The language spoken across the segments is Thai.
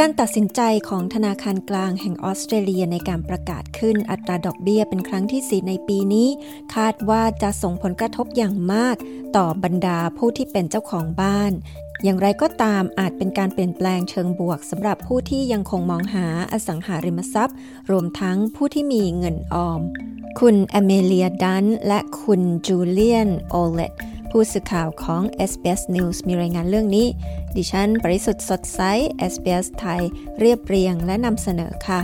การตัดสินใจของธนาคารกลางแห่งออสเตรเลียในการประกาศขึ้นอัตราดอกเบี้ยเป็นครั้งที่ 4 ในปีนี้คาดว่าจะส่งผลกระทบอย่างมากต่อบรรดาผู้ที่เป็นเจ้าของบ้านอย่างไรก็ตามอาจเป็นการเปลี่ยนแปลงเชิงบวกสำหรับผู้ที่ยังคงมองหาอสังหาริมทรัพย์รวมทั้งผู้ที่มีเงินออมคุณแอเมเลียดันและคุณจูเลียนโอเลตผู้สื่อข่าวของ SBS News มีรายงานเรื่องนี้ดิฉันปริสุทธิ์สดใส SBS ไทยเรียบเรียงและนำเสนอค่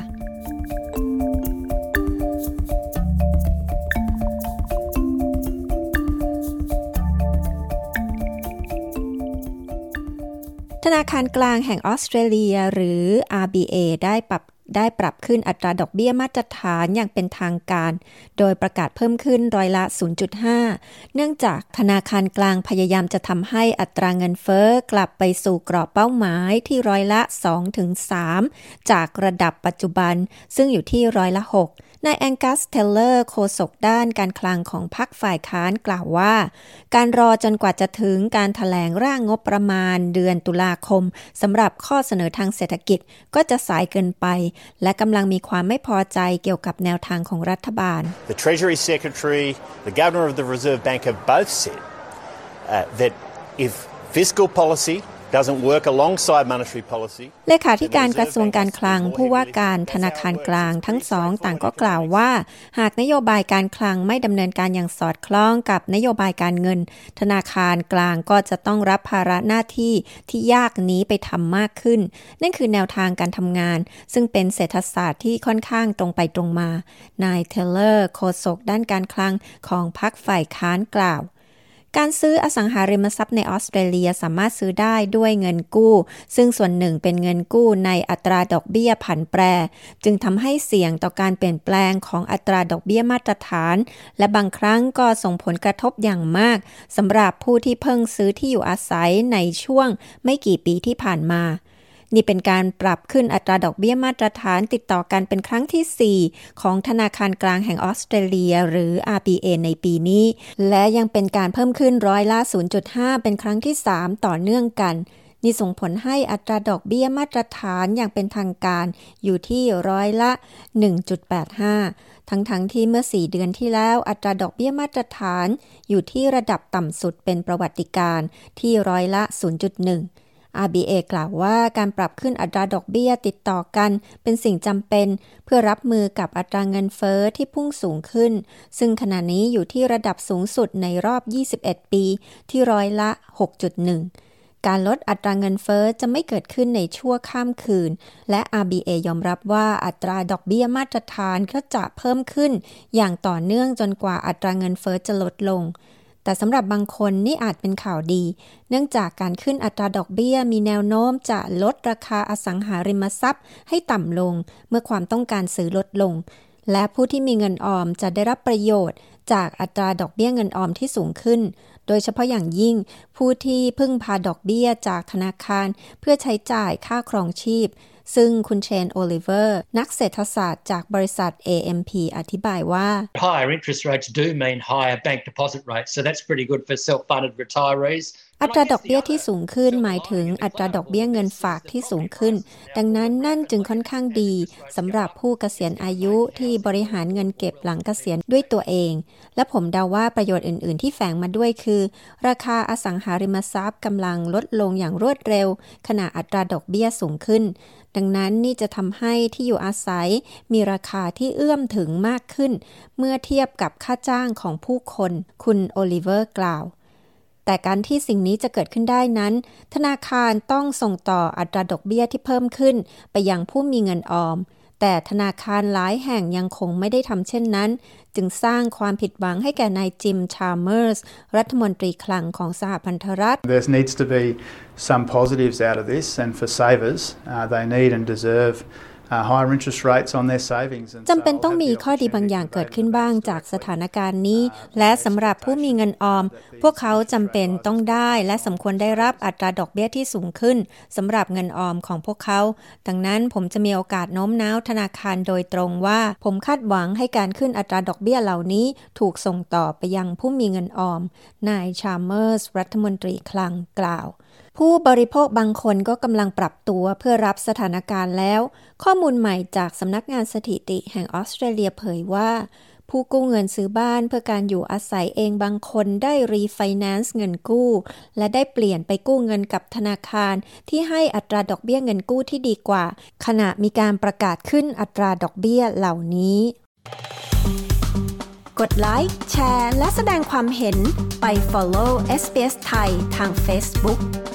ะธนาคารกลางแห่งออสเตรเลียหรือ RBA ได้ปรับขึ้นอัตราดอกเบี้ยมาตรฐานอย่างเป็นทางการโดยประกาศเพิ่มขึ้นร้อยละ 0.5 เนื่องจากธนาคารกลางพยายามจะทำให้อัตราเงินเฟ้อกลับไปสู่กรอบเป้าหมายที่ร้อยละ 2-3 จากระดับปัจจุบันซึ่งอยู่ที่ร้อยละ 6 นายแองกัสเทลเลอร์โฆษกด้านการคลังของพรรคฝ่ายค้านกล่าวว่าการรอจนกว่าจะถึงการแถลงร่างงบประมาณเดือนตุลาคมสำหรับข้อเสนอทางเศรษฐกิจก็จะสายเกินไปและกำลังมีความไม่พอใจเกี่ยวกับแนวทางของรัฐบาล The Treasury Secretary, the Governor of the Reserve Bank have both said that if fiscal policy doesn't work alongside monetary policy เลขาธิการกระทรวงการคลังผู้ว่าการธนาคารกลางทั้งสองต่างก็กล่าวว่าหากนโยบายการคลังไม่ดำเนินการอย่างสอดคล้องกับนโยบายการเงินธนาคารกลางก็จะต้องรับภาระหน้าที่ที่ยากนี้ไปทำมากขึ้นนั่นคือแนวทางการทำงานซึ่งเป็นเศรษฐศาสตร์ที่ค่อนข้างตรงไปตรงมานายเทเลอร์โฆษกด้านการคลังของพรรคฝ่ายค้านกล่าวการซื้ออสังหาริมทรัพย์ในออสเตรเลียสามารถซื้อได้ด้วยเงินกู้ซึ่งส่วนหนึ่งเป็นเงินกู้ในอัตราดอกเบี้ยผันแปรจึงทำให้เสี่ยงต่อการเปลี่ยนแปลงของอัตราดอกเบี้ยมาตรฐานและบางครั้งก็ส่งผลกระทบอย่างมากสำหรับผู้ที่เพิ่งซื้อที่อยู่อาศัยในช่วงไม่กี่ปีที่ผ่านมานี่เป็นการปรับขึ้นอัตราดอกเบี้ยมาตรฐานติดต่อกันเป็นครั้งที่ 4 ของธนาคารกลางแห่งออสเตรเลียหรือ RBA ในปีนี้และยังเป็นการเพิ่มขึ้นร้อยละ 0.5 เป็นครั้งที่ 3 ต่อเนื่องกันนี่ส่งผลให้อัตราดอกเบี้ยมาตรฐานอย่างเป็นทางการอยู่ที่ร้อยละ 1.85 ทั้งที่เมื่อ 4 เดือนที่แล้วอัตราดอกเบี้ยมาตรฐานอยู่ที่ระดับต่ำสุดเป็นประวัติการณ์ที่ร้อยละ 0.1RBA กล่าวว่าการปรับขึ้นอัตราดอกเบี้ยติดต่อกันเป็นสิ่งจำเป็นเพื่อรับมือกับอัตราเงินเฟ้อที่พุ่งสูงขึ้นซึ่งขณะนี้อยู่ที่ระดับสูงสุดในรอบ21ปีที่ร้อยละ 6.1 การลดอัตราเงินเฟ้อจะไม่เกิดขึ้นในชั่วข้ามคืนและ RBA ยอมรับว่าอัตราดอกเบี้ยมาตรฐานก็จะเพิ่มขึ้นอย่างต่อเนื่องจนกว่าอัตราเงินเฟ้อจะลดลงแต่สำหรับบางคนนี่อาจเป็นข่าวดีเนื่องจากการขึ้นอัตราดอกเบี้ยมีแนวโน้มจะลดราคาอสังหาริมทรัพย์ให้ต่ำลงเมื่อความต้องการซื้อลดลงและผู้ที่มีเงินออมจะได้รับประโยชน์จากอัตราดอกเบี้ยเงินออมที่สูงขึ้นโดยเฉพาะอย่างยิ่งผู้ที่พึ่งพาดอกเบี้ยจากธนาคารเพื่อใช้จ่ายค่าครองชีพซึ่งคุณ Shane Oliver นักเศรษฐศาสตร์จากบริษัท AMP อธิบายว่า Higher interest rates do mean higher bank deposit rates so that's pretty good for self-funded retirees อัตราดอกเบี้ยที่สูงขึ้นหมายถึงอัตราดอกเบี้ยเงินฝากที่สูงขึ้นดังนั้นนั่นจึงค่อนข้างดีสำหรับผู้เกษียณอายุที่บริหารเงินเก็บหลังเกษียณด้วยตัวเองและผมเดาว่าประโยชน์อื่นๆที่แฝงมาด้วยคือราคาอสังหาริมทรัพย์กำลังลดลงอย่างรวดเร็วขณะอัตราดอกเบี้ยสูงขึ้นดังนั้นนี่จะทำให้ที่อยู่อาศัยมีราคาที่เอื้อมถึงมากขึ้นเมื่อเทียบกับค่าจ้างของผู้คนคุณโอลิเวอร์กล่าวแต่การที่สิ่งนี้จะเกิดขึ้นได้นั้นธนาคารต้องส่งต่ออัตราดอกเบี้ยที่เพิ่มขึ้นไปยังผู้มีเงินออมแต่ธนาคารหลายแห่งยังคงไม่ได้ทำเช่นนั้นจึงสร้างความผิดหวังให้แก่นายจิมชาเมอร์สรัฐมนตรีคลังของสหพันธรัฐ There needs to be some positives out of this and for savers they need and deserve จำเป็นต้องมีข้อดีบางอย่างเกิดขึ้นบ้างจากสถานการณ์นี้และสำหรับผู้มีเงินออมพวกเขาจำเป็นต้องได้และสมควรได้รับอัตราดอกเบี้ยที่สูงขึ้นสำหรับเงินออมของพวกเขาดังนั้นผมจะมีโอกาสโน้มน้าวธนาคารโดยตรงว่าผมคาดหวังให้การขึ้นอัตราดอกเบี้ยเหล่านี้ถูกส่งต่อไปยังผู้มีเงินออมนายชาร์เมอร์สรัฐมนตรีคลังกล่าวผู้บริโภคบางคนก็กำลังปรับตัวเพื่อรับสถานการณ์แล้วข้อมูลใหม่จากสำนักงานสถิติแห่งออสเตรเลียเผยว่าผู้กู้เงินซื้อบ้านเพื่อการอยู่อาศัยเองบางคนได้รีไฟแนนซ์เงินกู้และได้เปลี่ยนไปกู้เงินกับธนาคารที่ให้อัตราดอกเบี้ยเงินกู้ที่ดีกว่าขณะมีการประกาศขึ้นอัตราดอกเบี้ยเหล่านี้กดไลค์แชร์และแสดงความเห็นไป follow SBS ไทยทาง Facebook